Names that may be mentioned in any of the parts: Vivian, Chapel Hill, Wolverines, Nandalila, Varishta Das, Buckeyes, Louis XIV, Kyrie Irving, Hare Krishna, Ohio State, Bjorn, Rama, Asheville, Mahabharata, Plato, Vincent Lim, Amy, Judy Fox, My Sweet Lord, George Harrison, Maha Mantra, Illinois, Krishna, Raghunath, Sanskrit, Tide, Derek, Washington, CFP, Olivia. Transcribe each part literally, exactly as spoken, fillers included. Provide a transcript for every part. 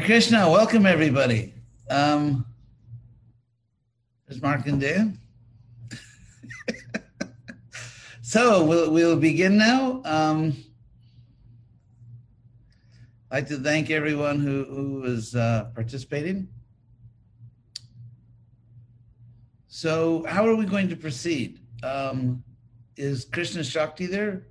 Hare Krishna, welcome everybody. Um, is Martin there? So we'll, we'll begin now. Um, I'd like to thank everyone who, who is uh, participating. So how are we going to proceed? Um, is Krishna Shakti there?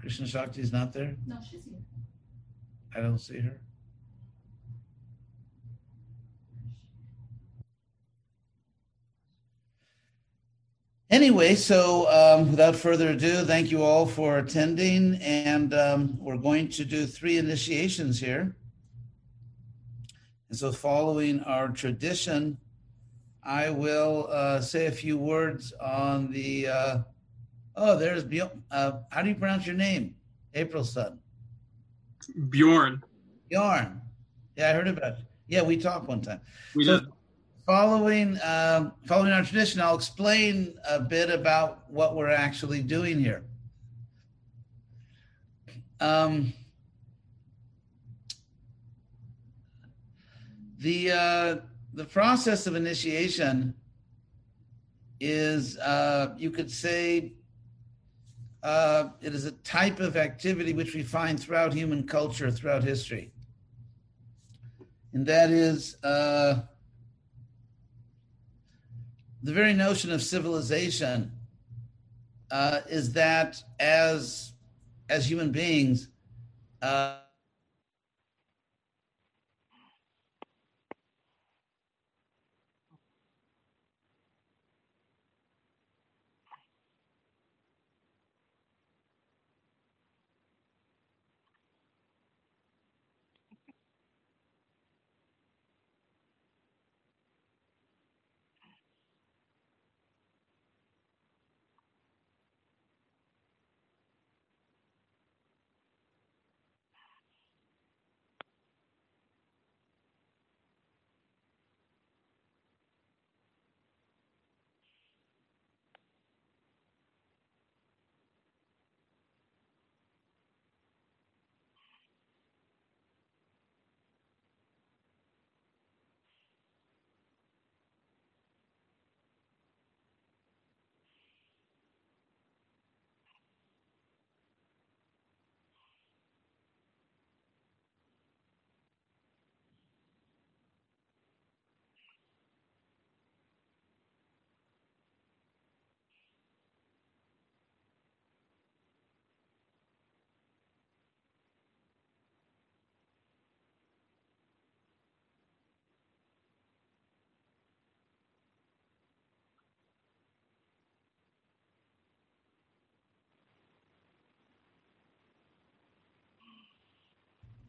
Krishna Shakti is not there? No, she's here. I don't see her. Anyway, so um, without further ado, thank you all for attending, and um, we're going to do three initiations here. And so following our tradition, I will uh, say a few words on the uh, Oh, there's Bjorn. Uh, how do you pronounce your name, April son? Bjorn. Bjorn. Yeah, I heard about it. Yeah, we talked one time. We so did. Following, uh, following our tradition, I'll explain a bit about what we're actually doing here. Um, the, uh, the process of initiation is, uh, you could say, Uh, it is a type of activity which we find throughout human culture, throughout history. And that is uh, the very notion of civilization uh, is that as, as human beings, uh,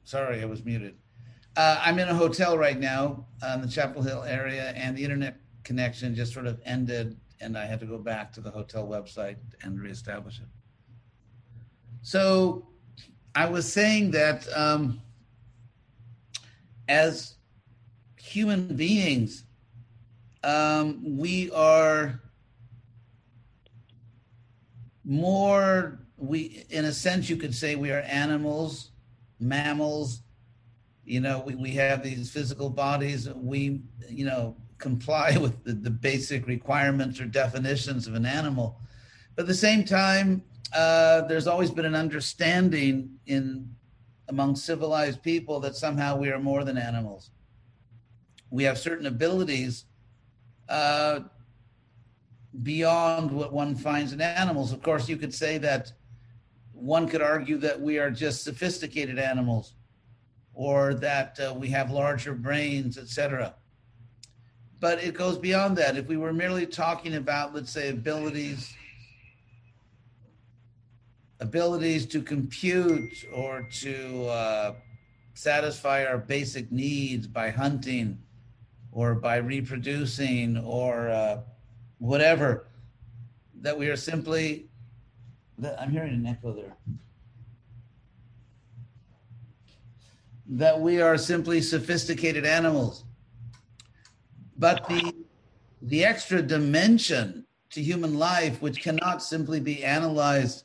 Sorry, I was muted. Uh, I'm in a hotel right now in the Chapel Hill area, and the internet connection just sort of ended, and I had to go back to the hotel website and reestablish it. So I was saying that um, as human beings, um, we are more, we, in a sense, you could say we are animals, mammals, you know, we, we have these physical bodies. We, you know, comply with the, the basic requirements or definitions of an animal. But at the same time, uh, there's always been an understanding in among civilized people that somehow we are more than animals. We have certain abilities uh, beyond what one finds in animals. Of course, you could say that one could argue that we are just sophisticated animals, or that uh, we have larger brains, et cetera. But it goes beyond that. If we were merely talking about, let's say, abilities, abilities to compute or to uh, satisfy our basic needs by hunting or by reproducing or uh, whatever, that we are simply I'm hearing an echo there. That we are simply sophisticated animals. But the, the extra dimension to human life, which cannot simply be analyzed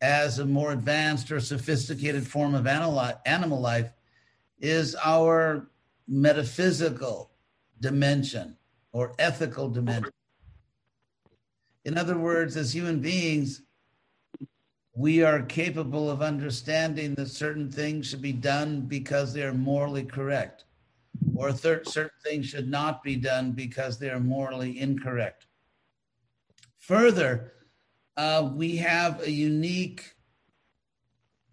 as a more advanced or sophisticated form of animal life is our metaphysical dimension or ethical dimension. In other words, as human beings, we are capable of understanding that certain things should be done because they are morally correct, or third, certain things should not be done because they are morally incorrect. Further, uh, we have a unique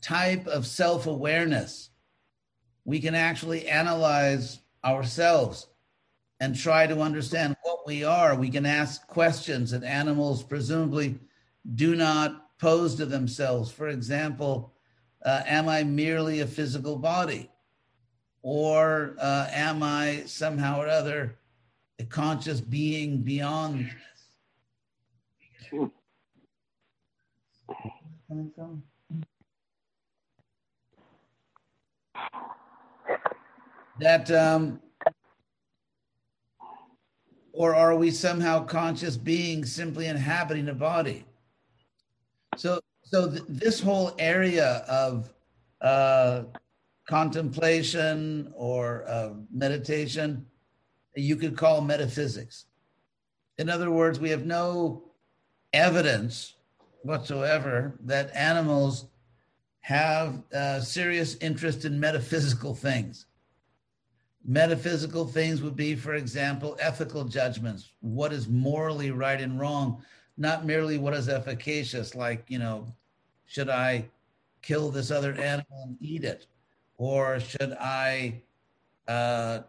type of self-awareness. We can actually analyze ourselves and try to understand what we are. We can ask questions that animals presumably do not pose to themselves. For example, uh, am I merely a physical body? Or uh, am I somehow or other a conscious being beyond this? That, um, or are we somehow conscious beings simply inhabiting a body? So, so th- this whole area of uh, contemplation or uh, meditation, you could call metaphysics. In other words, we have no evidence whatsoever that animals have uh, serious interest in metaphysical things. Metaphysical things would be, for example, ethical judgments. What is morally right and wrong, not merely what is efficacious, like, you know, should I kill this other animal and eat it? Or should I uh,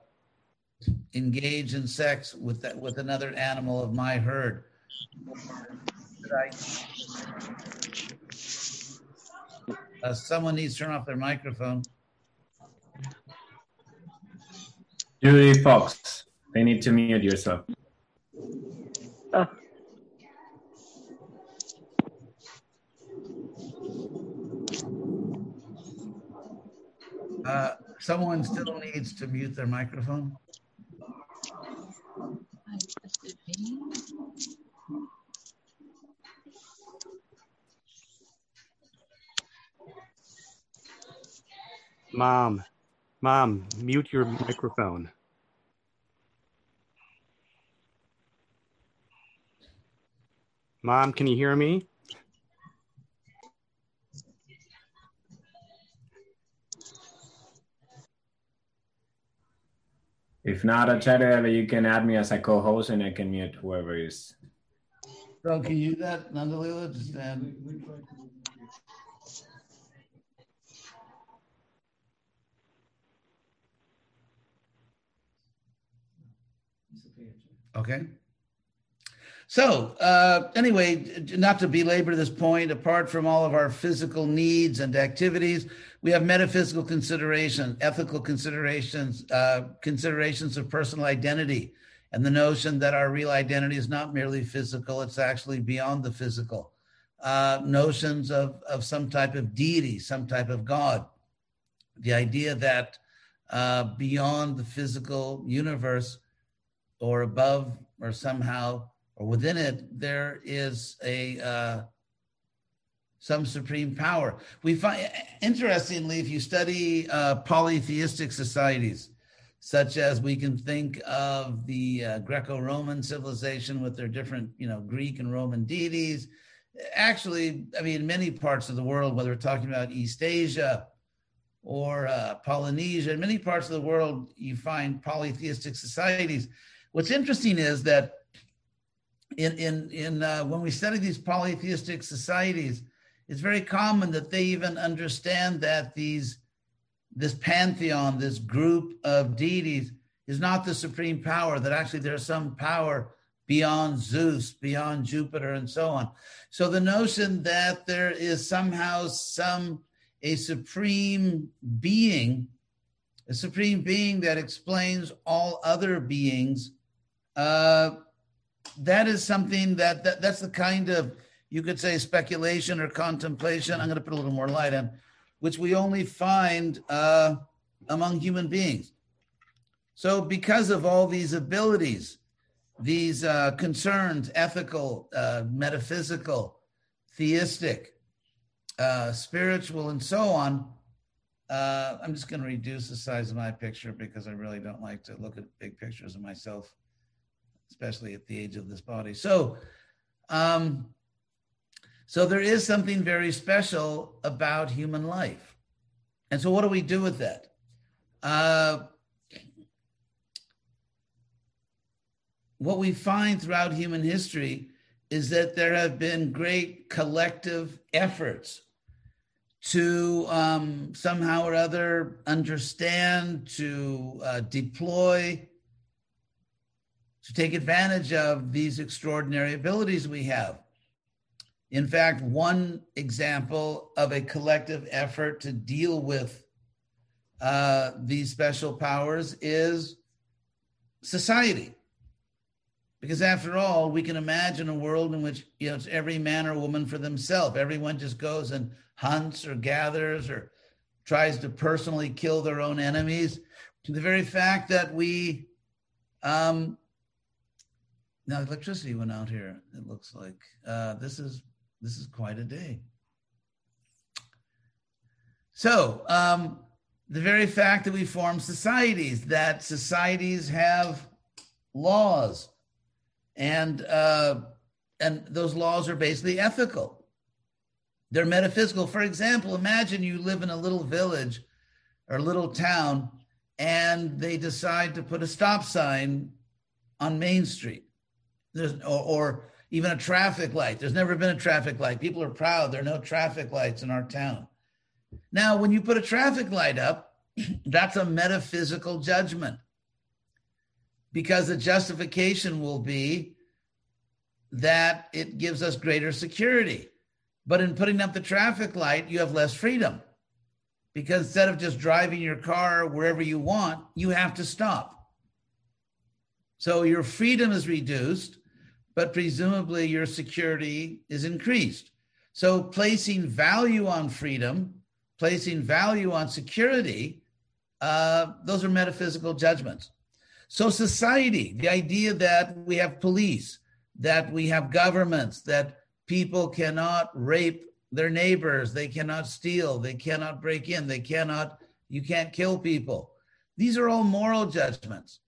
engage in sex with that, with another animal of my herd? Should I... Uh, someone needs to turn off their microphone. Judy Fox, they need to mute yourself. Uh. Uh, someone still needs to mute their microphone. Mom. Mom, mute your microphone. Mom, can you hear me? If not, Acharya, you can add me as a co-host and I can mute whoever is. So can you do that, Nandalila? Just add. Okay. So uh, anyway, not to belabor this point, apart from all of our physical needs and activities, we have metaphysical considerations, ethical considerations, uh, considerations of personal identity, and the notion that our real identity is not merely physical, it's actually beyond the physical. Uh, notions of, of some type of deity, some type of God. The idea that uh, beyond the physical universe, or above, or somehow, or within it, there is a uh, some supreme power. We find, interestingly, if you study uh, polytheistic societies, such as we can think of the uh, Greco-Roman civilization with their different, you know, Greek and Roman deities. Actually, I mean, in many parts of the world, whether we're talking about East Asia or uh, Polynesia, in many parts of the world, you find polytheistic societies. What's interesting is that in in in uh, when we study these polytheistic societies, it's very common that they even understand that these this pantheon, this group of deities, is not the supreme power. That actually there's some power beyond Zeus, beyond Jupiter, and so on. So the notion that there is somehow some a supreme being, a supreme being that explains all other beings. Uh, that is something that, that that's the kind of, you could say, speculation or contemplation. I'm going to put a little more light on, which we only find uh, among human beings. So because of all these abilities, these uh, concerns, ethical, uh, metaphysical, theistic, uh, spiritual, and so on. Uh, I'm just going to reduce the size of my picture because I really don't like to look at big pictures of myself, especially at the age of this body. So, um, so there is something very special about human life. And so what do we do with that? Uh, what we find throughout human history is that there have been great collective efforts to um, somehow or other understand, to uh, deploy, to take advantage of these extraordinary abilities we have. In fact, one example of a collective effort to deal with uh, these special powers is society. Because after all, we can imagine a world in which, you know, it's every man or woman for themselves. Everyone just goes and hunts or gathers or tries to personally kill their own enemies. The very fact that we, um, now electricity went out here, it looks like. Uh, this is this is quite a day. So um, the very fact that we form societies, that societies have laws, and uh, and those laws are basically ethical. They're metaphysical. For example, imagine you live in a little village or little town, and they decide to put a stop sign on Main Street. There's, or, or even a traffic light. There's never been a traffic light. People are proud. There are no traffic lights in our town. Now, when you put a traffic light up, that's a metaphysical judgment, because the justification will be that it gives us greater security. But in putting up the traffic light, you have less freedom, because instead of just driving your car wherever you want, you have to stop. So your freedom is reduced, but presumably your security is increased. So placing value on freedom, placing value on security, uh, those are metaphysical judgments. So society, the idea that we have police, that we have governments, that people cannot rape their neighbors, they cannot steal, they cannot break in, they cannot, you can't kill people. These are all moral judgments.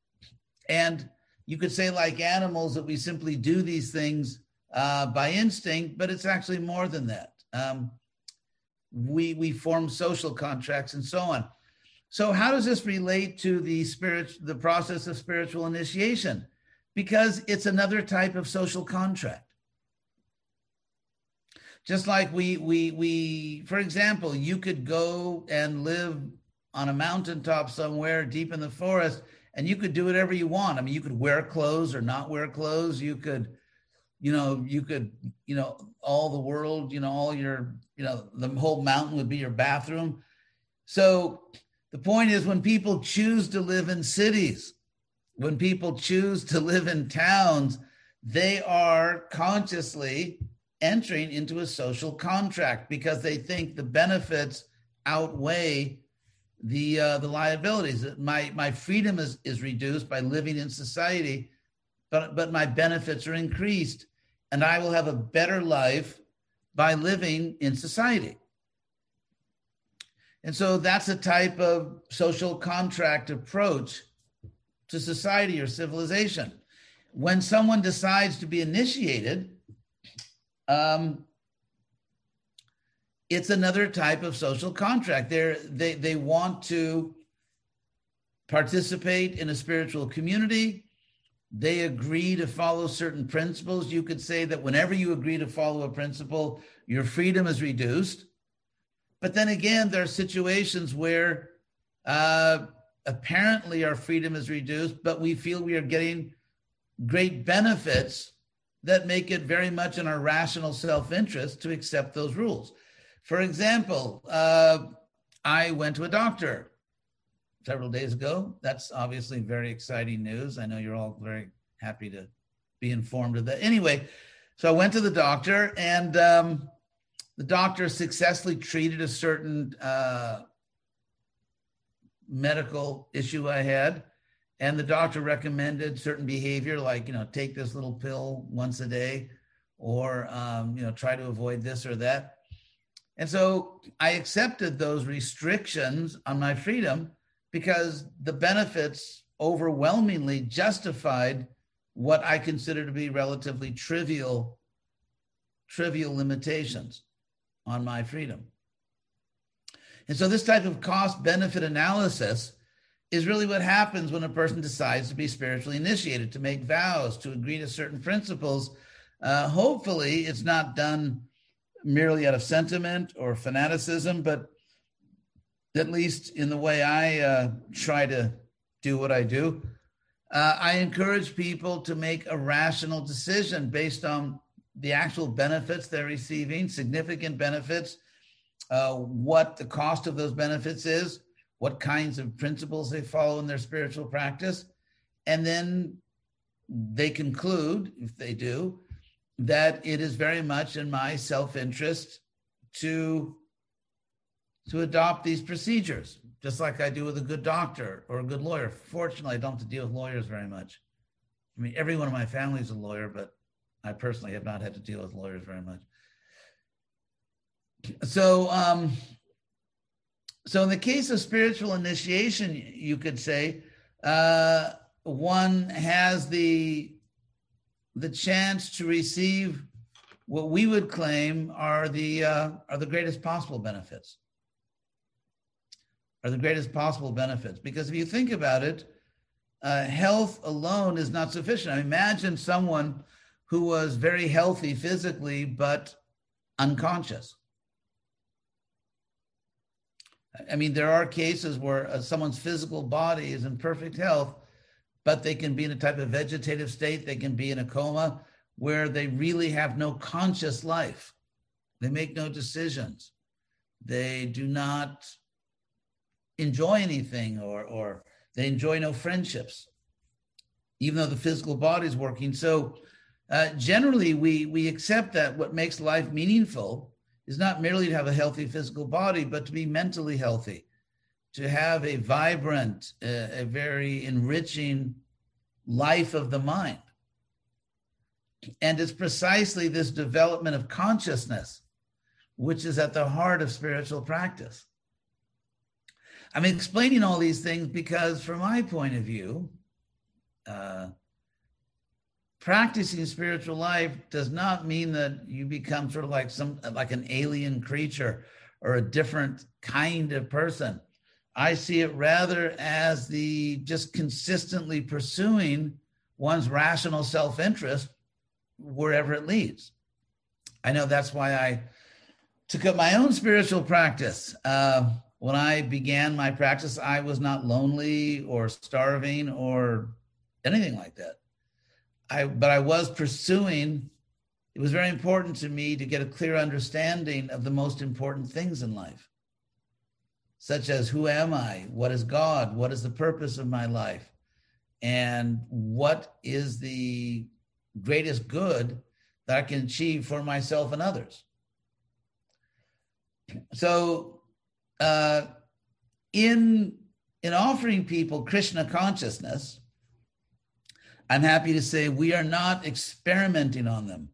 And you could say, like animals, that we simply do these things uh, by instinct, but it's actually more than that. Um, we, we form social contracts and so on. So how does this relate to the spirit, the process of spiritual initiation? Because it's another type of social contract. Just like we, we, we, for example, you could go and live on a mountaintop somewhere deep in the forest, and you could do whatever you want. I mean, you could wear clothes or not wear clothes. You could, you know, you could, you know, all the world, you know, all your, you know, the whole mountain would be your bathroom. So the point is, when people choose to live in cities, when people choose to live in towns, they are consciously entering into a social contract because they think the benefits outweigh the uh, the liabilities. My my freedom is, is reduced by living in society, but, but my benefits are increased, and I will have a better life by living in society. And so that's a type of social contract approach to society or civilization. When someone decides to be initiated, um, it's another type of social contract. They're, they they want to participate in a spiritual community. They agree to follow certain principles. You could say that whenever you agree to follow a principle, your freedom is reduced. But then again, there are situations where uh, apparently our freedom is reduced, but we feel we are getting great benefits that make it very much in our rational self-interest to accept those rules. For example, uh, I went to a doctor several days ago. That's obviously very exciting news. I know you're all very happy to be informed of that. Anyway, so I went to the doctor, and um, the doctor successfully treated a certain uh, medical issue I had, and the doctor recommended certain behavior, like, you know, take this little pill once a day, or, um, you know, try to avoid this or that. And so I accepted those restrictions on my freedom because the benefits overwhelmingly justified what I consider to be relatively trivial, trivial limitations on my freedom. And so this type of cost-benefit analysis is really what happens when a person decides to be spiritually initiated, to make vows, to agree to certain principles. Uh, hopefully, it's not done merely out of sentiment or fanaticism, but at least in the way I uh, try to do what I do, uh, I encourage people to make a rational decision based on the actual benefits they're receiving, significant benefits, uh, what the cost of those benefits is, what kinds of principles they follow in their spiritual practice, and then they conclude, if they do, that it is very much in my self-interest to, to adopt these procedures, just like I do with a good doctor or a good lawyer. Fortunately, I don't have to deal with lawyers very much. I mean, everyone in my family is a lawyer, but I personally have not had to deal with lawyers very much. So, um, so in the case of spiritual initiation, you could say, uh, one has the the chance to receive what we would claim are the uh, are the greatest possible benefits. Are the greatest possible benefits. Because if you think about it, uh, health alone is not sufficient. I imagine someone who was very healthy physically, but unconscious. I mean, there are cases where uh, someone's physical body is in perfect health, but they can be in a type of vegetative state, they can be in a coma, where they really have no conscious life. They make no decisions. They do not enjoy anything, or, or they enjoy no friendships, even though the physical body is working. So uh, generally, we, we accept that what makes life meaningful is not merely to have a healthy physical body, but to be mentally healthy, to have a vibrant, a, a very enriching life of the mind. And it's precisely this development of consciousness, which is at the heart of spiritual practice. I'm explaining all these things because from my point of view, uh, practicing spiritual life does not mean that you become sort of like some, like an alien creature or a different kind of person. I see it rather as the just consistently pursuing one's rational self-interest wherever it leads. I know that's why I took up my own spiritual practice. Uh, when I began my practice, I was not lonely or starving or anything like that. I, but I was pursuing, it was very important to me to get a clear understanding of the most important things in life, such as who am I, what is God, what is the purpose of my life, and what is the greatest good that I can achieve for myself and others. So uh, in, in offering people Krishna consciousness, I'm happy to say we are not experimenting on them.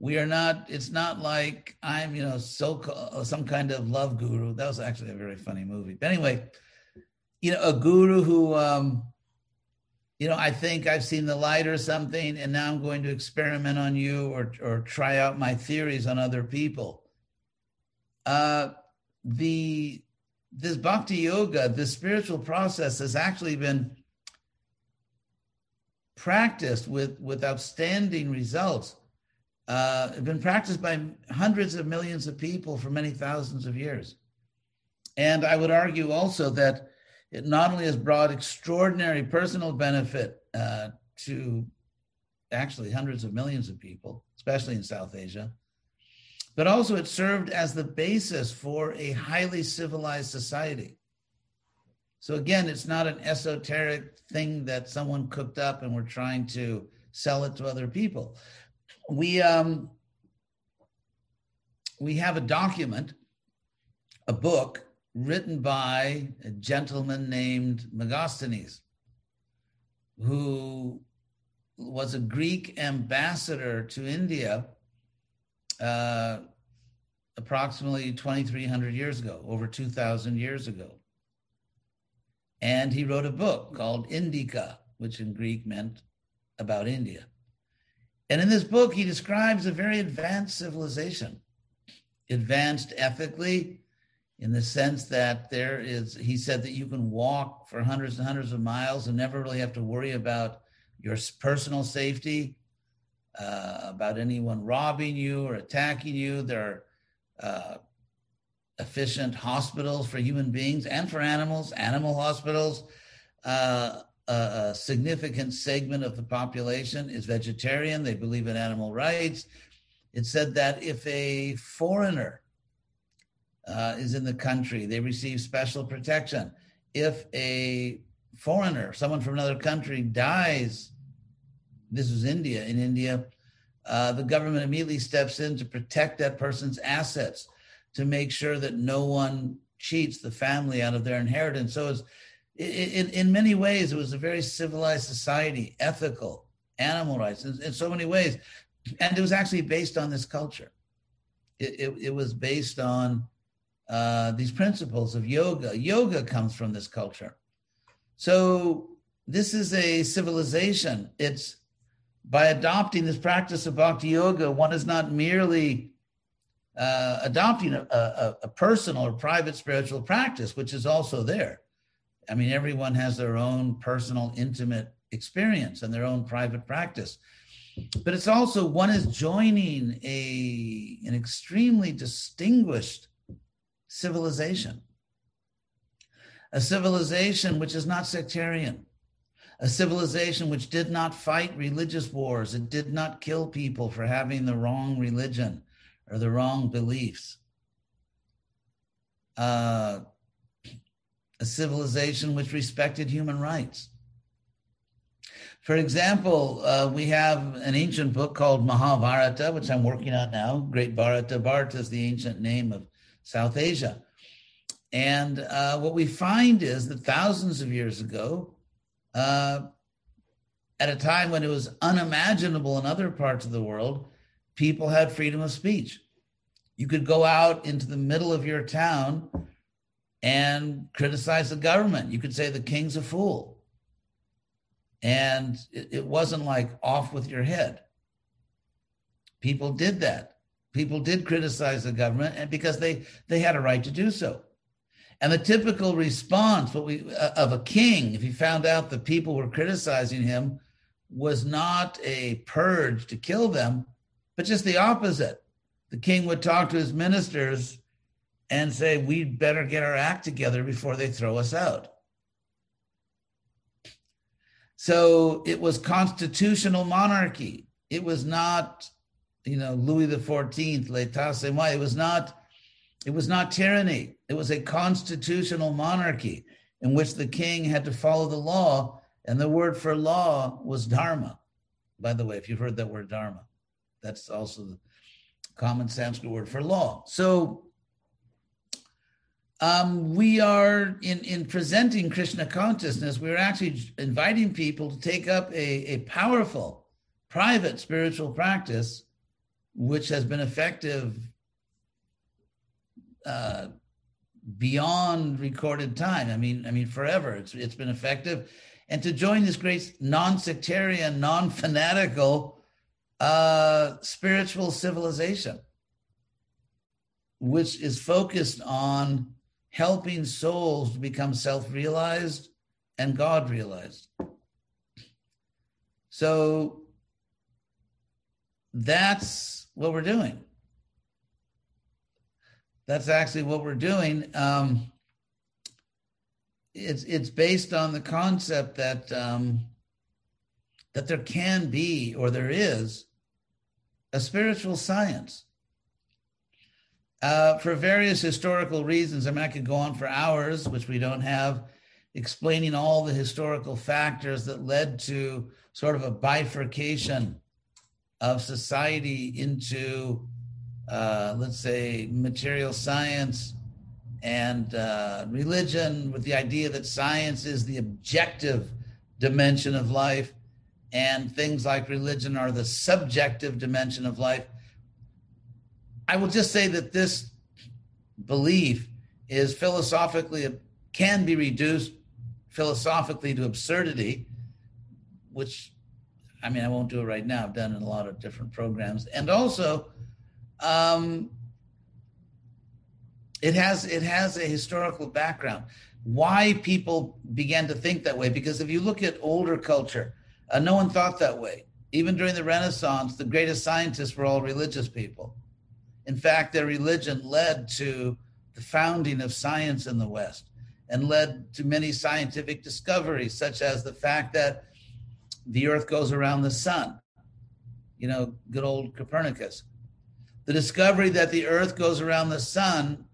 We are not, it's not like I'm, you know, so some kind of love guru. That was actually a very funny movie. But anyway, you know, a guru who, um, you know, I think I've seen the light or something, and now I'm going to experiment on you or or try out my theories on other people. Uh, the this bhakti yoga, this spiritual process has actually been practiced with, with outstanding results. Uh, it's been practiced by hundreds of millions of people for many thousands of years. And I would argue also that it not only has brought extraordinary personal benefit uh, to actually hundreds of millions of people, especially in South Asia, but also it served as the basis for a highly civilized society. So again, it's not an esoteric thing that someone cooked up and we're trying to sell it to other people. We um, we have a document, a book written by a gentleman named Megasthenes, who was a Greek ambassador to India uh, approximately twenty-three hundred years ago, over two thousand years ago. And he wrote a book called Indica, which in Greek meant about India. And in this book, he describes a very advanced civilization, advanced ethically in the sense that there is, he said that you can walk for hundreds and hundreds of miles and never really have to worry about your personal safety, uh, about anyone robbing you or attacking you. There are uh, efficient hospitals for human beings and for animals, animal hospitals. Uh, a significant segment of the population is vegetarian. They believe in animal rights. It said that if a foreigner uh, is in the country, they receive special protection. If a foreigner, someone from another country dies, this was India, in India, uh, the government immediately steps in to protect that person's assets, to make sure that no one cheats the family out of their inheritance. So it's, in, in many ways, it was a very civilized society, ethical, animal rights, in, in so many ways. And it was actually based on this culture. It, it, it was based on uh, these principles of yoga. Yoga comes from this culture. So this is a civilization. It's by adopting this practice of bhakti yoga, one is not merely uh, adopting a, a, a personal or private spiritual practice, which is also there. I mean, everyone has their own personal, intimate experience and their own private practice. But it's also, one is joining a, an extremely distinguished civilization, a civilization which is not sectarian, a civilization which did not fight religious wars. It did not kill people for having the wrong religion or the wrong beliefs. Uh, a civilization which respected human rights. For example, uh, we have an ancient book called Mahabharata, which I'm working on now. Great Bharata. Bharata is the ancient name of South Asia. And uh, what we find is that thousands of years ago, uh, at a time when it was unimaginable in other parts of the world, people had freedom of speech. You could go out into the middle of your town and criticize the government. You could say the king's a fool. And it wasn't like off with your head. People did that. People did criticize the government, and because they, they had a right to do so. And the typical response what we, of a king, if he found out the people were criticizing him, was not a purge to kill them, but just the opposite. The king would talk to his ministers and say, we'd better get our act together before they throw us out. So it was constitutional monarchy. It was not, you know, Louis the fourteenth, l'état c'est moi. It was not, it was not tyranny. It was a constitutional monarchy in which the king had to follow the law. And the word for law was dharma. By the way, if you've heard that word dharma, that's also the common Sanskrit word for law. So Um, we are, in, in presenting Krishna consciousness, we're actually inviting people to take up a, a powerful private spiritual practice, which has been effective uh, beyond recorded time. I mean, I mean, forever. It's it's been effective. And to join this great non-sectarian, non-fanatical uh, spiritual civilization, which is focused on helping souls to become self-realized and God-realized. So that's what we're doing. That's actually what we're doing. Um, it's it's based on the concept that um, that there can be, or there is, a spiritual science. Uh, for various historical reasons, I mean, I could go on for hours, which we don't have, explaining all the historical factors that led to sort of a bifurcation of society into, uh, let's say, material science and uh, religion, with the idea that science is the objective dimension of life, and things like religion are the subjective dimension of life. I will just say that this belief is philosophically, can be reduced philosophically to absurdity, which, I mean, I won't do it right now. I've done it in a lot of different programs. And also, um, it has it has a historical background. Why people began to think that way, because if you look at older culture, uh, no one thought that way. Even during the Renaissance, the greatest scientists were all religious people. In fact, their religion led to the founding of science in the West and led to many scientific discoveries, such as the fact that the earth goes around the sun, you know, good old Copernicus. The discovery that the earth goes around the sun,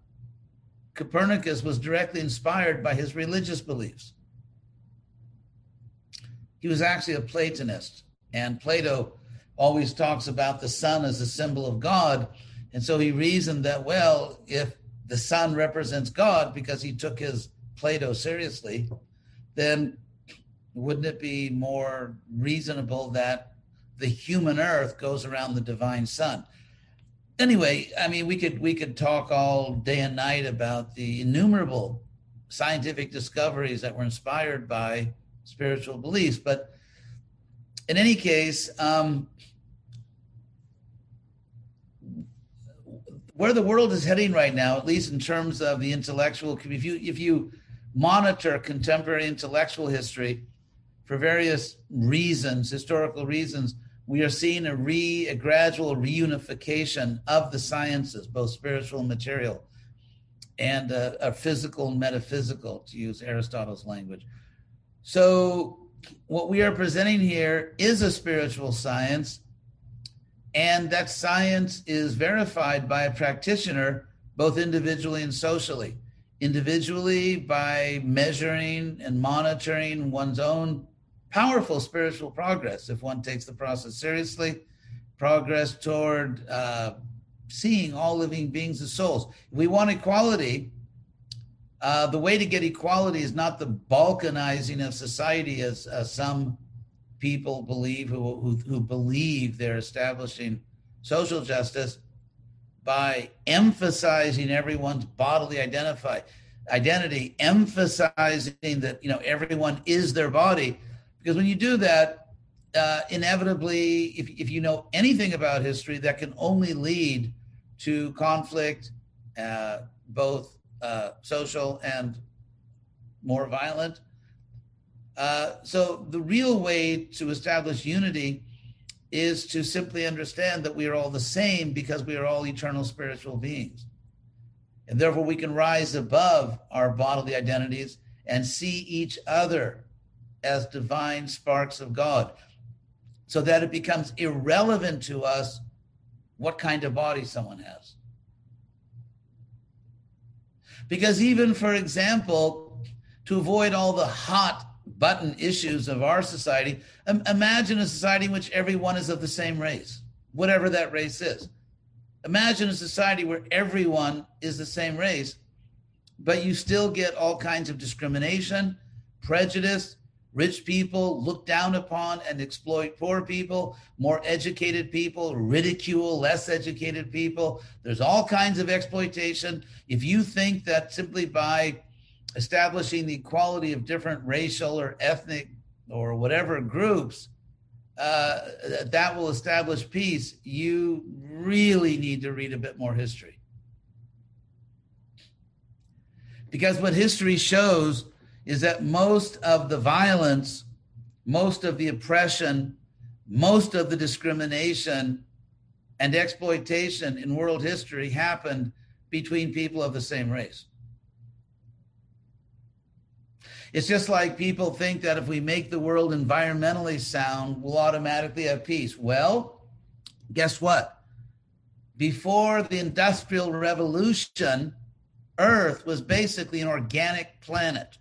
Copernicus was directly inspired by his religious beliefs. He was actually a Platonist, and Plato always talks about the sun as a symbol of God. And so he reasoned that, well, if the sun represents God, because he took his Plato seriously, then wouldn't it be more reasonable that the human earth goes around the divine sun? Anyway, I mean, we could we could talk all day and night about the innumerable scientific discoveries that were inspired by spiritual beliefs. But in any case, um, where the world is heading right now, at least in terms of the intellectual community, if you, if you monitor contemporary intellectual history for various reasons, historical reasons, we are seeing a re a gradual reunification of the sciences, both spiritual and material, and uh, a physical and metaphysical, to use Aristotle's language. So what we are presenting here is a spiritual science, and that science is verified by a practitioner, both individually and socially. Individually, by measuring and monitoring one's own powerful spiritual progress, if one takes the process seriously, progress toward uh, seeing all living beings as souls. If we want equality, uh, the way to get equality is not the balkanizing of society, as uh, some people believe, who, who who believe they're establishing social justice by emphasizing everyone's bodily identify, identity, emphasizing that, you know, everyone is their body. Because when you do that, uh, inevitably, if, if you know anything about history, that can only lead to conflict, uh, both uh, social and more violent. Uh, so the real way to establish unity is to simply understand that we are all the same, because we are all eternal spiritual beings. And therefore we can rise above our bodily identities and see each other as divine sparks of God, so that it becomes irrelevant to us what kind of body someone has. Because even, for example, to avoid all the hot button issues of our society, um, imagine a society in which everyone is of the same race, whatever that race is. Imagine a society where everyone is the same race, but you still get all kinds of discrimination, prejudice, rich people look down upon and exploit poor people, more educated people ridicule less educated people. There's all kinds of exploitation. If you think that simply by establishing the equality of different racial or ethnic or whatever groups, uh, that will establish peace, you really need to read a bit more history. Because what history shows is that most of the violence, most of the oppression, most of the discrimination and exploitation in world history happened between people of the same race. It's just like people think that if we make the world environmentally sound, we'll automatically have peace. Well, guess what? Before the Industrial Revolution, Earth was basically an organic planet.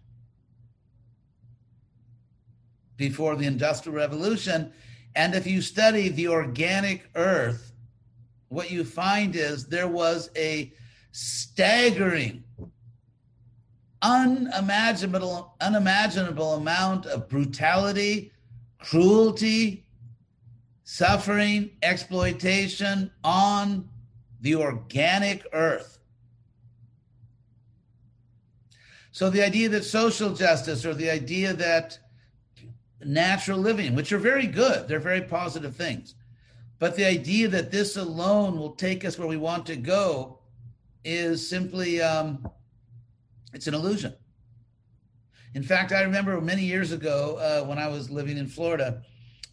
Before the Industrial Revolution, and if you study the organic Earth, what you find is there was a staggering, unimaginable, unimaginable amount of brutality, cruelty, suffering, exploitation on the organic earth. So the idea that social justice or the idea that natural living, which are very good, they're very positive things, but the idea that this alone will take us where we want to go is simply, um, it's an illusion. In fact, I remember many years ago uh, when I was living in Florida,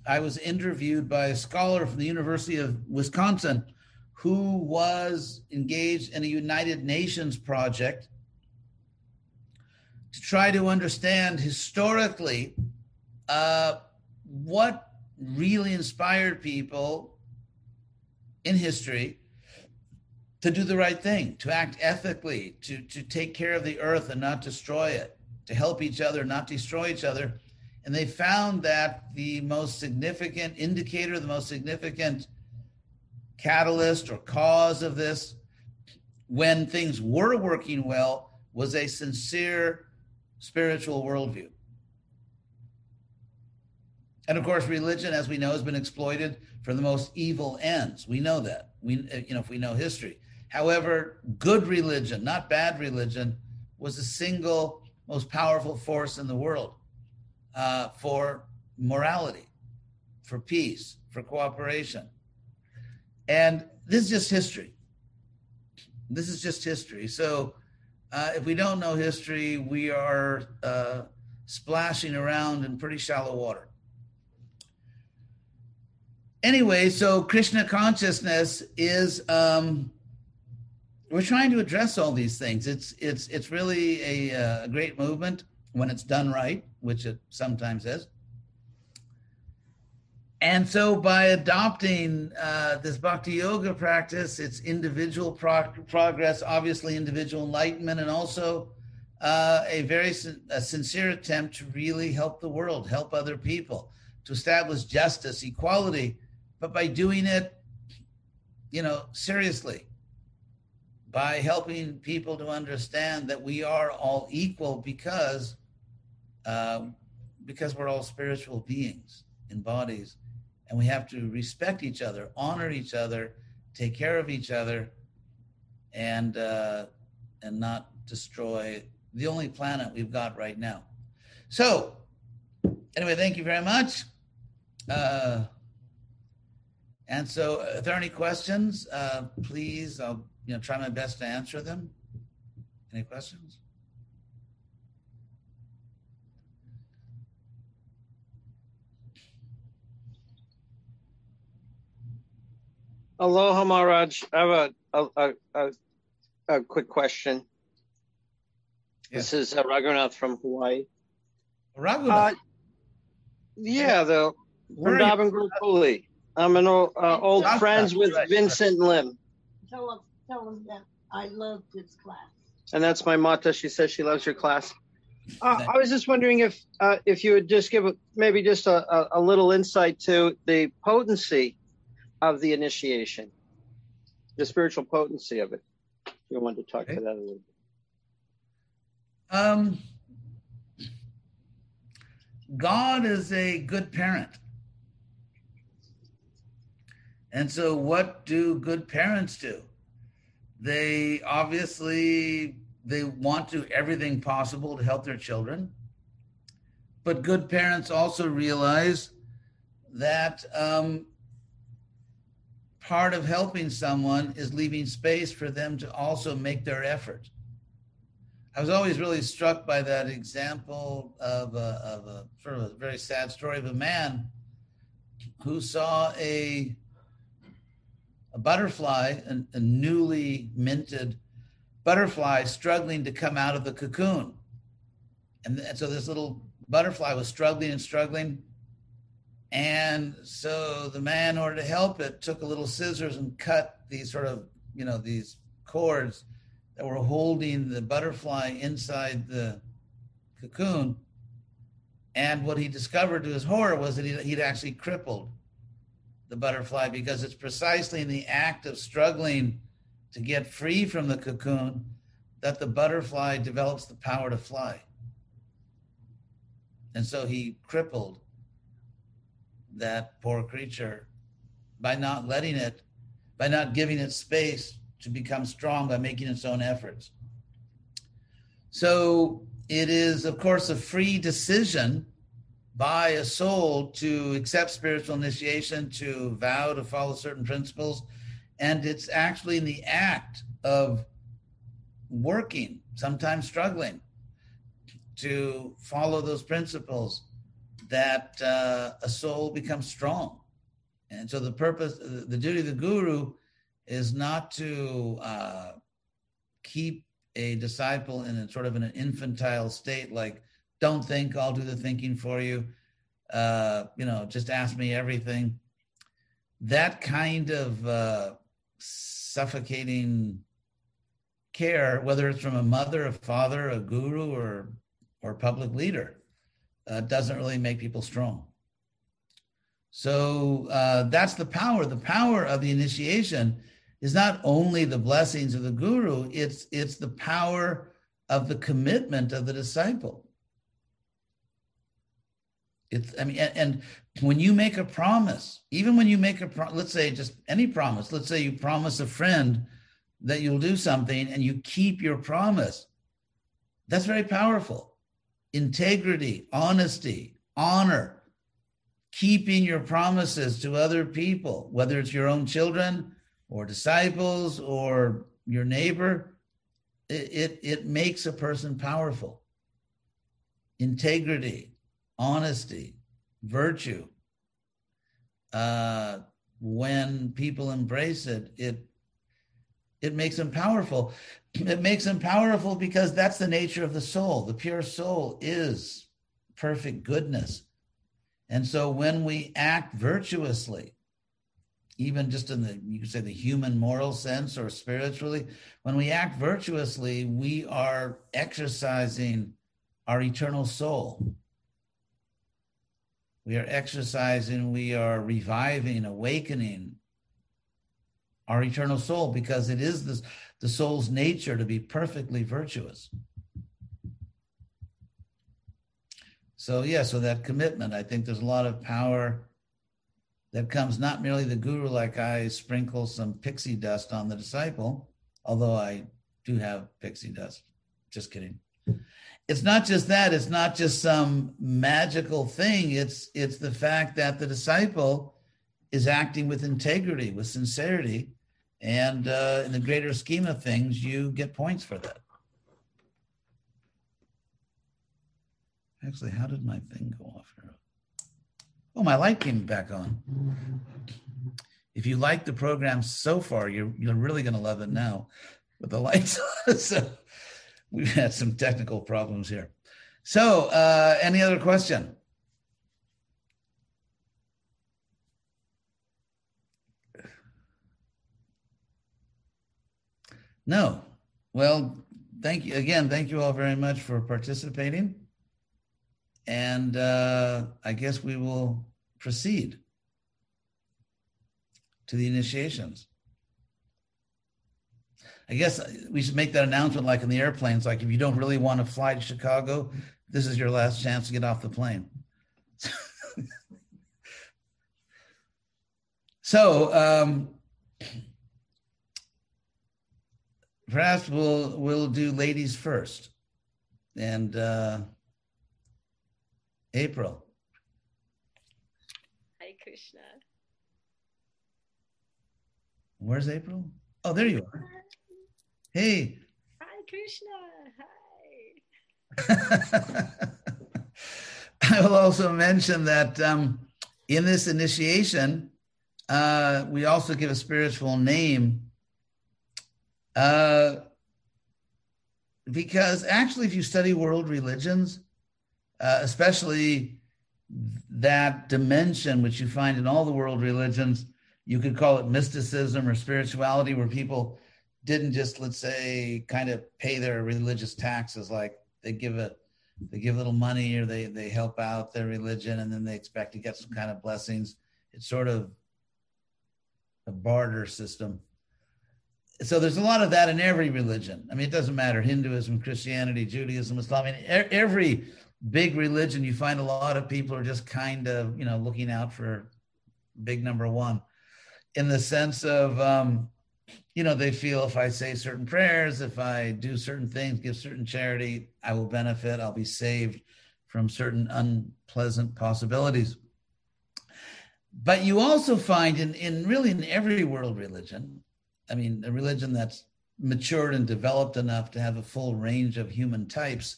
I was interviewed by a scholar from the University of Wisconsin who was engaged in a United Nations project to try to understand historically uh, what really inspired people in history to do the right thing, to act ethically, to, to take care of the earth and not destroy it, to help each other, not destroy each other. And they found that the most significant indicator, the most significant catalyst or cause of this, when things were working well, was a sincere spiritual worldview. And of course, religion, as we know, has been exploited for the most evil ends. We know that. We, you know, if we know history. However, good religion, not bad religion, was the single most powerful force in the world uh, for morality, for peace, for cooperation. And this is just history. This is just history. So uh, if we don't know history, we are uh, splashing around in pretty shallow water. Anyway, so Krishna consciousness is, um, we're trying to address all these things. It's it's it's really a, a great movement when it's done right, which it sometimes is. And so by adopting uh, this bhakti yoga practice, it's individual prog- progress, obviously individual enlightenment, and also uh, a very sin- a sincere attempt to really help the world, help other people, to establish justice, equality, but by doing it, you know, seriously, by helping people to understand that we are all equal because, uh, because we're all spiritual beings in bodies, and we have to respect each other, honor each other, take care of each other, and uh, and not destroy the only planet we've got right now. So, anyway, thank you very much. Uh, and so, if there are any questions, uh, please, I'll you know try my best to answer them. Any questions? Aloha, Maharaj. I have a, a, a, a quick question. Yes. This is uh, Raghunath from Hawaii. Raghunath? Uh, yeah, the Vrindavan Group Holy. I'm an old, uh, old friends with Vincent Lim. Tell him, tell him that I love this class. And that's my mata. She says she loves your class. Uh, I was just wondering if uh, if you would just give a, maybe just a, a, a little insight to the potency of the initiation, the spiritual potency of it. You wanted to talk okay. to that a little bit. Um, God is a good parent. And so what do good parents do? They obviously, they want to do everything possible to help their children. But good parents also realize that um, part of helping someone is leaving space for them to also make their effort. I was always really struck by that example of a, of a sort of a very sad story of a man who saw a, a butterfly, a, a newly minted butterfly struggling to come out of the cocoon. And, and so this little butterfly was struggling and struggling. And so the man, in order to help it, took a little scissors and cut these sort of, you know, these cords that were holding the butterfly inside the cocoon. And what he discovered to his horror was that he'd, he'd actually crippled the butterfly, because it's precisely in the act of struggling to get free from the cocoon that the butterfly develops the power to fly. And so he crippled that poor creature by not letting it, by not giving it space to become strong by making its own efforts. So it is, of course, a free decision by a soul to accept spiritual initiation, to vow to follow certain principles. And it's actually in the act of working, sometimes struggling, to follow those principles that uh, a soul becomes strong. And so the purpose, the duty of the guru is not to uh, keep a disciple in a sort of an infantile state, like, don't think, I'll do the thinking for you. Uh, you know, just ask me everything. That kind of uh, suffocating care, whether it's from a mother, a father, a guru, or or public leader, uh, doesn't really make people strong. So uh, that's the power. The power of the initiation is not only the blessings of the guru, it's it's the power of the commitment of the disciple. It's, I mean, and, and when you make a promise, even when you make a pro- let's say just any promise, let's say you promise a friend that you'll do something and you keep your promise, that's very powerful. Integrity, honesty, honor, keeping your promises to other people, whether it's your own children or disciples or your neighbor, it it, it makes a person powerful. Integrity, honesty, virtue. Uh, when people embrace it, it it makes them powerful. It makes them powerful because that's the nature of the soul. The pure soul is perfect goodness. And so when we act virtuously, even just in the, you could say the human moral sense or spiritually, when we act virtuously, we are exercising our eternal soul. We are exercising, we are reviving, awakening our eternal soul, because it is this, the soul's nature to be perfectly virtuous. So yeah, so that commitment, I think there's a lot of power that comes not merely the guru, like I sprinkle some pixie dust on the disciple, although I do have pixie dust, just kidding. It's not just that, it's not just some magical thing, it's it's the fact that the disciple is acting with integrity, with sincerity, and uh, in the greater scheme of things, you get points for that. Actually, how did my thing go off here? Oh, my light came back on. If you like the program so far, you're, you're really gonna love it now with the lights on. So, we've had some technical problems here. So, uh, any other question? No. Well, thank you again. Thank you all very much for participating. And uh, I guess we will proceed to the initiations. I guess we should make that announcement like in the airplanes, like if you don't really want to fly to Chicago, this is your last chance to get off the plane. So um, perhaps we'll we'll do ladies first. And uh, April. Hi, Krishna. Where's April? Oh, there you are. Hey. Hi, Krishna. Hi. I will also mention that um, in this initiation, uh, we also give a spiritual name. Uh, because actually, if you study world religions, uh, especially that dimension which you find in all the world religions, you could call it mysticism or spirituality, where people didn't just, let's say, kind of pay their religious taxes, like they give a they give a little money or they they help out their religion and then they expect to get some kind of blessings. It's sort of a barter system. So there's a lot of that in every religion. I mean, it doesn't matter, Hinduism, Christianity, Judaism, Islam, I mean, every big religion, you find a lot of people are just kind of, you know, looking out for big number one in the sense of um, you know, they feel if I say certain prayers, if I do certain things, give certain charity, I will benefit, I'll be saved from certain unpleasant possibilities. But you also find in, in really in every world religion, I mean, a religion that's matured and developed enough to have a full range of human types,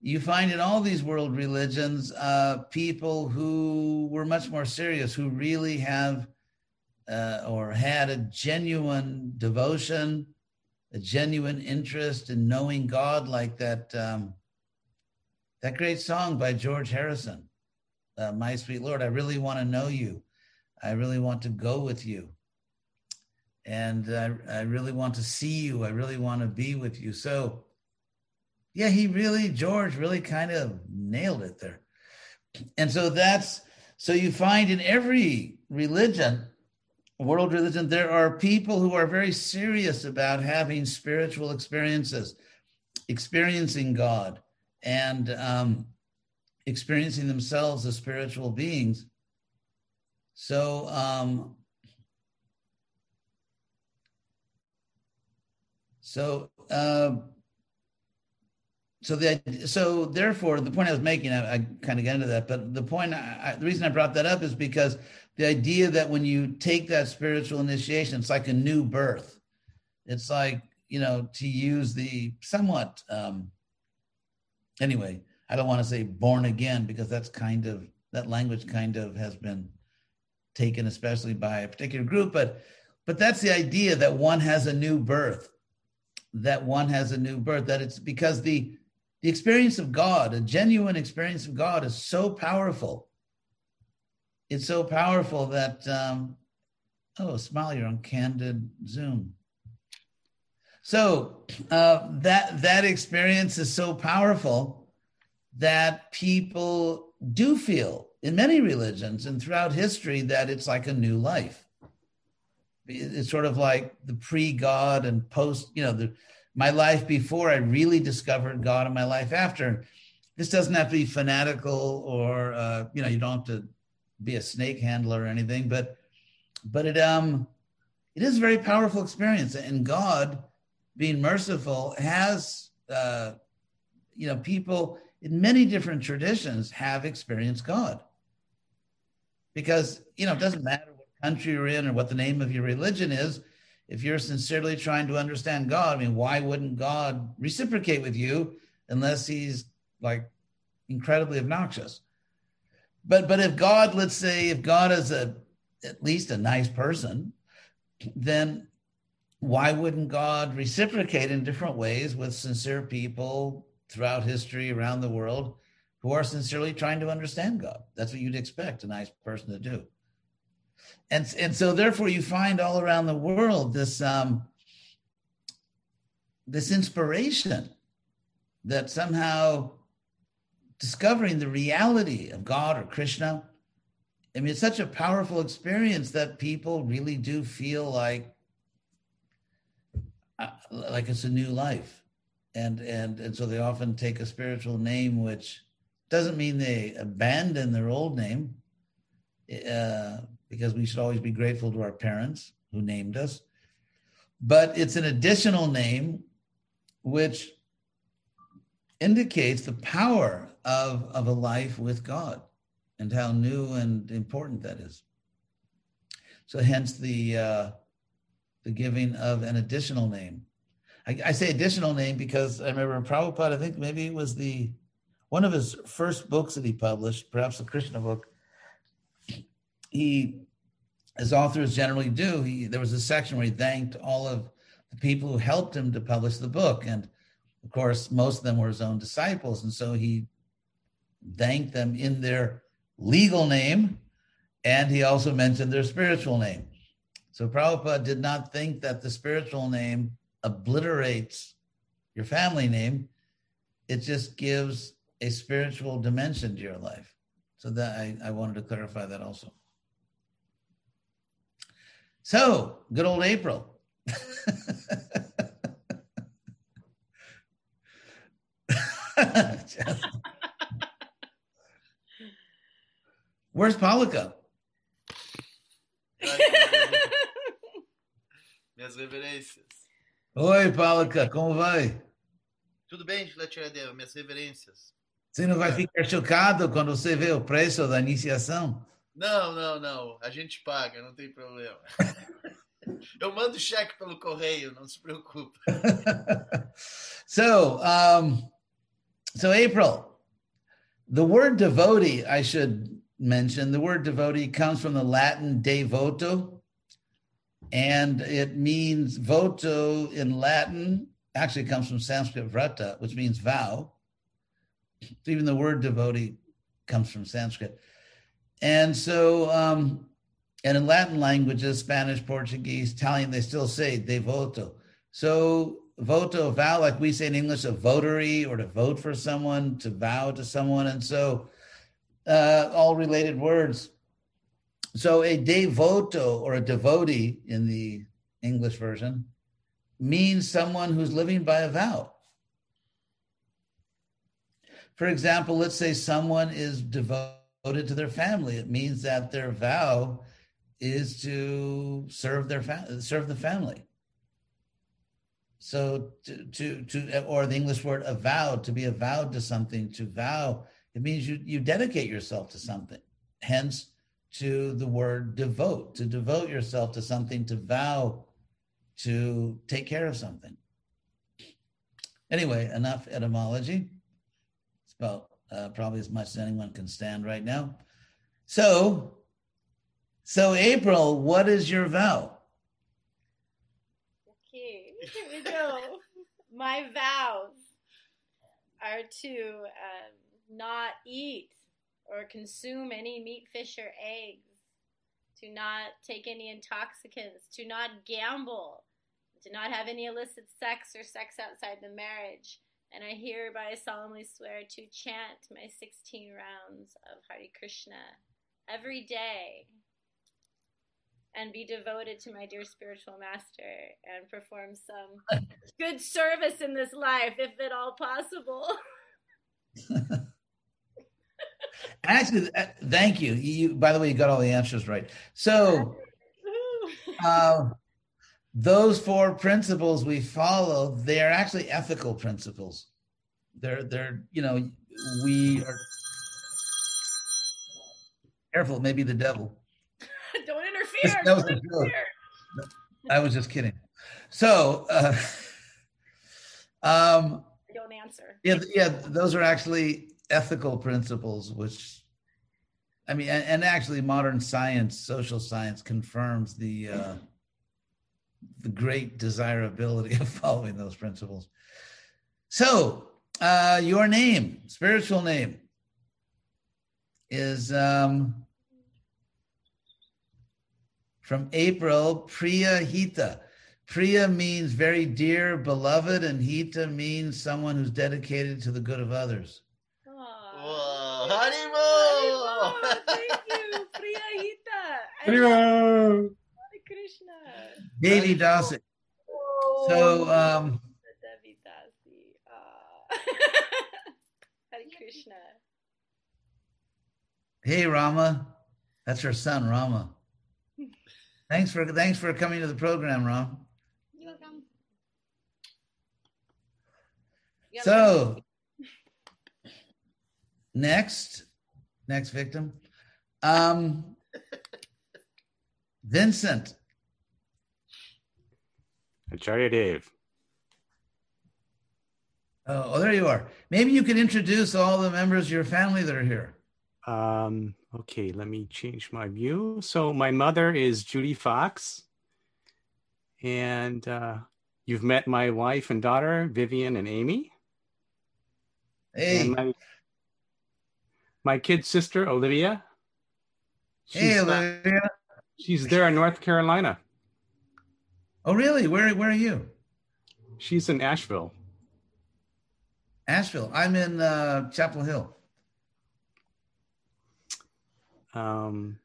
you find in all these world religions, uh, people who were much more serious, who really have uh, or had a genuine devotion, a genuine interest in knowing God, like that, um, that great song by George Harrison, uh, My Sweet Lord, I really want to know you. I really want to go with you. And I, I really want to see you. I really want to be with you. So yeah, he really, George really kind of nailed it there. And so that's, so you find in every religion, world religion, there are people who are very serious about having spiritual experiences, experiencing God and um, experiencing themselves as spiritual beings. So, um, So, uh, so the so therefore, the point I was making, I, I kind of got into that, but the point, I, I, the reason I brought that up is because the idea that when you take that spiritual initiation, it's like a new birth. It's like, you know, to use the somewhat, um, anyway, I don't want to say born again, because that's kind of, that language kind of has been taken, especially by a particular group, but but that's the idea that one has a new birth. that one has a new birth, that it's because the, the experience of God, a genuine experience of God is so powerful. It's so powerful that, um, oh, smile, you're on Candid Zoom. So uh, that that experience is so powerful that people do feel in many religions and throughout history that it's like a new life. It's sort of like the pre-God and post, you know, the, my life before I really discovered God and my life after. This doesn't have to be fanatical or, uh, you know, you don't have to be a snake handler or anything, but but it um it is a very powerful experience. And God, being merciful, has, uh, you know, people in many different traditions have experienced God. Because, you know, it doesn't matter country you're in or what the name of your religion is, if you're sincerely trying to understand God, I mean, why wouldn't God reciprocate with you unless he's like incredibly obnoxious? But but if God, let's say, if God is a at least a nice person, then why wouldn't God reciprocate in different ways with sincere people throughout history around the world who are sincerely trying to understand God? That's what you'd expect a nice person to do. And, and so therefore you find all around the world this um, this inspiration that somehow discovering the reality of God or Krishna, I mean, it's such a powerful experience that people really do feel like, uh, like it's a new life. And, and, and so they often take a spiritual name, which doesn't mean they abandon their old name, uh, because we should always be grateful to our parents who named us. But it's an additional name which indicates the power of, of a life with God and how new and important that is. So hence the uh, the giving of an additional name. I, I say additional name because I remember Prabhupada, I think maybe it was the one of his first books that he published, perhaps a Krishna book, he, as authors generally do, he, there was a section where he thanked all of the people who helped him to publish the book. And of course, most of them were his own disciples. And so he thanked them in their legal name. And he also mentioned their spiritual name. So Prabhupada did not think that the spiritual name obliterates your family name. It just gives a spiritual dimension to your life. So that I, I wanted to clarify that also. So, good old April. Where's Polika? Minhas reverências. Oi, Paulica, como vai? Tudo bem, Shilacharadev, minhas reverências. Você não vai ficar chocado quando você vê o preço da iniciação? Não, não, não. A gente paga, não tem problema. Eu mando cheque pelo correio, não se preocupa. So, um, so April, the word devotee, I should mention, the word devotee comes from the Latin devoto, and it means voto in Latin, actually comes from Sanskrit vrata, which means vow. Even the word devotee comes from Sanskrit. And so, um, and in Latin languages, Spanish, Portuguese, Italian, they still say devoto. So voto, vow, like we say in English, a votary or to vote for someone, to vow to someone. And so uh, all related words. So a devoto or a devotee in the English version means someone who's living by a vow. For example, let's say someone is devoted to their family. It means that their vow is to serve their fa- serve the family. So to, to to or the English word avowed, to be avowed to something, to vow, it means you, you dedicate yourself to something. Hence to the word devote, to devote yourself to something, to vow, to take care of something. Anyway, enough etymology. It's about uh, probably as much as anyone can stand right now. So, so April, what is your vow? Okay, here we go. My vows are to um, not eat or consume any meat, fish, or eggs, to not take any intoxicants, to not gamble, to not have any illicit sex or sex outside the marriage. And I hereby solemnly swear to chant my sixteen rounds of Hare Krishna every day, and be devoted to my dear spiritual master, and perform some good service in this life, if at all possible. Actually, thank you. You. By the way, you got all the answers right. So uh, those four principles we follow, they're actually ethical principles. They're, they're, you know, we are... Careful, maybe the devil. Don't interfere. That was a joke. I was just kidding. So, uh, um, don't answer. Yeah, yeah, those are actually ethical principles, which, I mean, and, and actually modern science, social science, confirms the uh, the great desirability of following those principles. So, uh, your name, spiritual name, is um, from April, Priya Hita. Priya means very dear, beloved, and Hita means someone who's dedicated to the good of others. Harimo! Thank you, Priya Hita. Harimo! Hare Krishna. Devi Dasi. Oh. So, um... Devi Dasi. Uh. Hare Krishna. Hey, Rama. That's her son, Rama. Thanks for thanks for coming to the program, Rama. You're welcome. So... Next, next victim, um, Vincent. Shilacharadev. Oh, oh, there you are. Maybe you could introduce all the members of your family that are here. Um, okay, let me change my view. So my mother is Judy Fox. And uh, you've met my wife and daughter, Vivian and Amy. Hey. And my- My kid sister, Olivia. She's hey, Olivia. Not, she's there in North Carolina. Oh, really? Where Where are you? She's in Asheville. Asheville. I'm in uh, Chapel Hill. Um,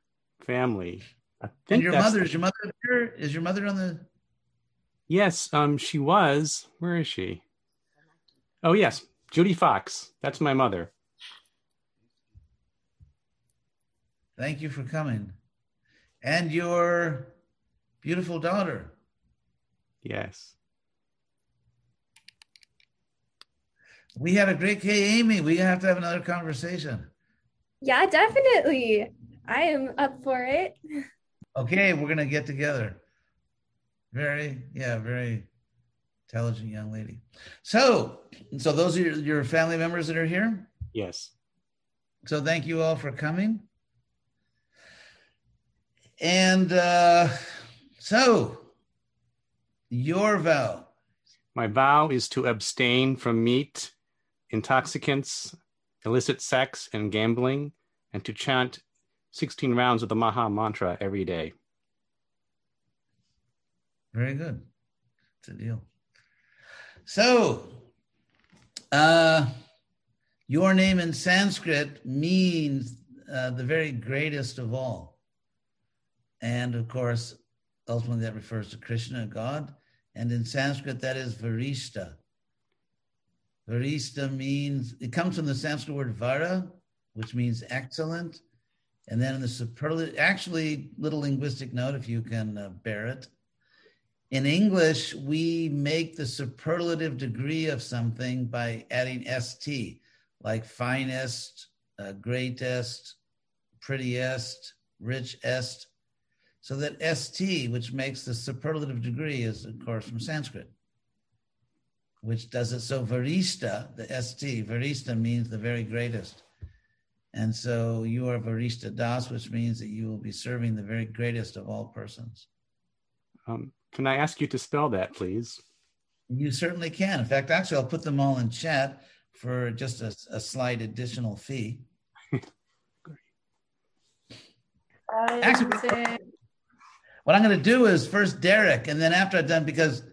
family. I think and your mother the... is your mother here? Is your mother on the? Yes. Um, she was. Where is she? Oh, yes, Judy Fox. That's my mother. Thank you for coming. And your beautiful daughter. Yes. We had a great day, Amy. We have to have another conversation. Yeah, definitely. I am up for it. Okay, we're going to get together. Very, yeah, very intelligent young lady. So, so those are your, your family members that are here? Yes. So thank you all for coming. And uh, so, your vow. My vow is to abstain from meat, intoxicants, illicit sex, and gambling, and to chant sixteen rounds of the Maha Mantra every day. Very good. It's a deal. So, uh, your name in Sanskrit means uh, the very greatest of all. And of course, ultimately that refers to Krishna, God. And in Sanskrit, that is Varishta. Varishta means, it comes from the Sanskrit word Vara, which means excellent. And then in the superlative, actually, little linguistic note, if you can uh, bear it. In English, we make the superlative degree of something by adding S T, like finest, uh, greatest, prettiest, richest. So that S T, which makes the superlative degree, is of course from Sanskrit, which does it. So Varishta, the S T, Varishta means the very greatest. And so you are Varishta Das, which means that you will be serving the very greatest of all persons. Um, can I ask you to spell that, please? You certainly can. In fact, actually, I'll put them all in chat for just a, a slight additional fee. Actually, what I'm going to do is first Derek, and then after I've done, because,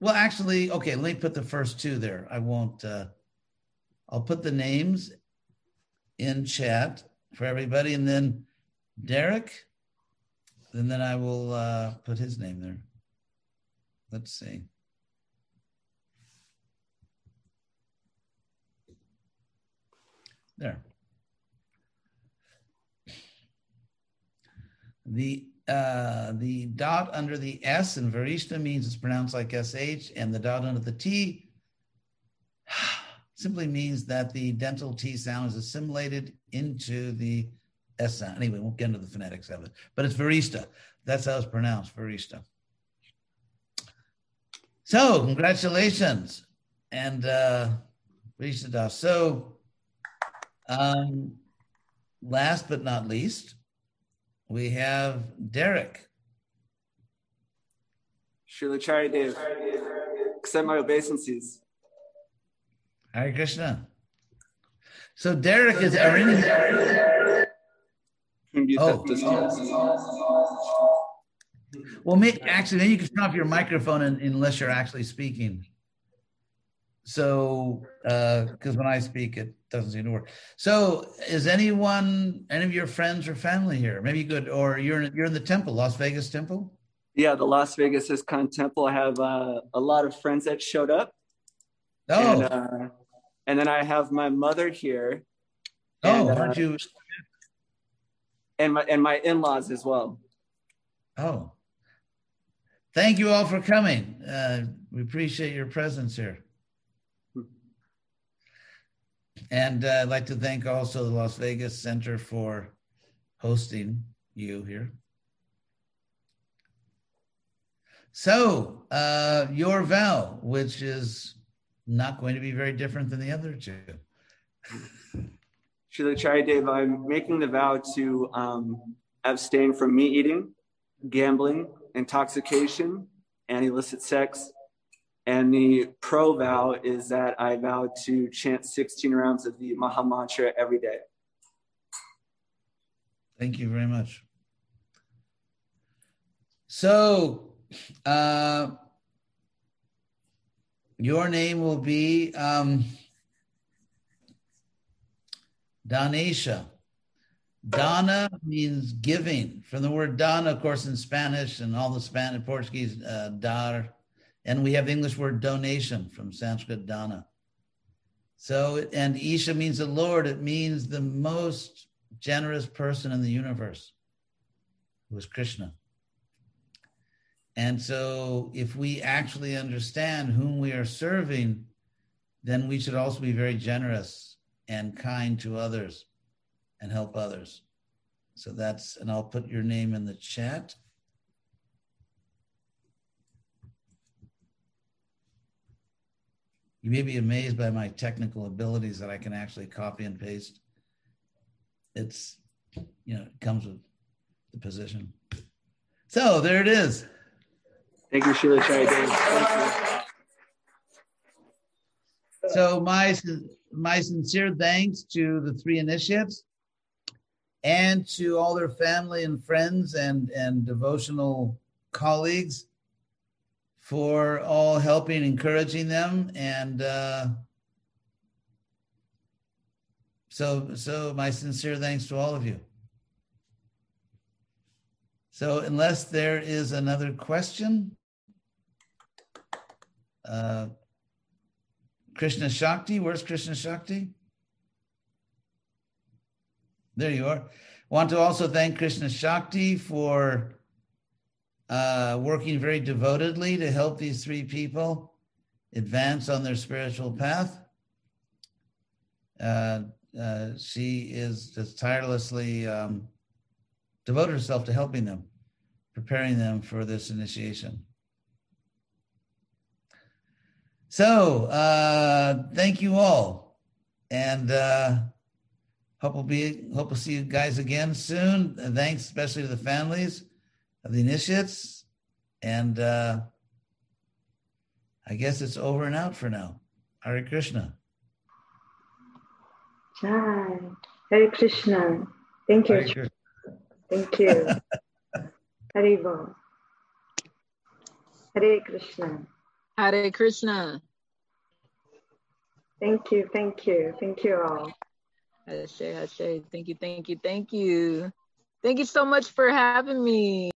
well, actually, okay, let me put the first two there. I won't, uh, I'll put the names in chat for everybody, and then Derek, and then I will uh, put his name there. Let's see. There. The uh, the dot under the S in Varishta means it's pronounced like S H, and the dot under the T simply means that the dental T sound is assimilated into the S sound. Anyway, we won't get into the phonetics of it, but it's Varishta. That's how it's pronounced, Varishta. So, congratulations. And uh, Varishta Das. So, um, last but not least, we have Derek. Shilacharadev. Accept my obeisances. Hare Krishna. So Derek is Arendelle. Oh. oh. Well, make, actually, then you can turn off your microphone in, unless you're actually speaking. So, because uh, when I speak, it doesn't seem to work. So, is anyone, any of your friends or family here? Maybe you could, or you're in, you're in the temple, Las Vegas temple? Yeah, the Las Vegas ISKCON temple. I have uh, a lot of friends that showed up. Oh. And, uh, and then I have my mother here. Oh, and, aren't uh, you? And my, and my in-laws as well. Oh. Thank you all for coming. Uh, we appreciate your presence here. And uh, I'd like to thank also the Las Vegas Center for hosting you here. So, uh, your vow, which is not going to be very different than the other two. Shilacharadev, I'm making the vow to um, abstain from meat eating, gambling, intoxication, and illicit sex. And the pro vow is that I vow to chant sixteen rounds of the Maha Mantra every day. Thank you very much. So, uh, your name will be um, Danesha. Dana means giving. From the word dana, of course, in Spanish and all the Spanish, Portuguese, uh, dar. And we have the English word donation from Sanskrit dana. So, and Isha means the Lord. It means the most generous person in the universe, who is Krishna. And so if we actually understand whom we are serving, then we should also be very generous and kind to others and help others. So that's, and I'll put your name in the chat. You may be amazed by my technical abilities that I can actually copy and paste. It's, you know, it comes with the position. So there it is. Thank you, Shilacharadev. So my, my sincere thanks to the three initiates and to all their family and friends and, and devotional colleagues for all helping, encouraging them. And uh, so, so my sincere thanks to all of you. So unless there is another question, uh, Krishna Shakti, where's Krishna Shakti? There you are. Want to also thank Krishna Shakti for uh, working very devotedly to help these three people advance on their spiritual path. Uh, uh, she is just tirelessly um, devoted herself to helping them, preparing them for this initiation. So uh, thank you all. And uh, Hope we'll be hope we'll see you guys again soon. Thanks especially to the families of the initiates. And uh, I guess it's over and out for now. Hare Krishna. Jai. Hare Krishna. Thank you. Hare Krishna. Thank you. Haribo. Hare Krishna. Hare Krishna. Thank you. Thank you. Thank you all. Hashay, Hashay. Thank you, thank you, thank you. Thank you so much for having me.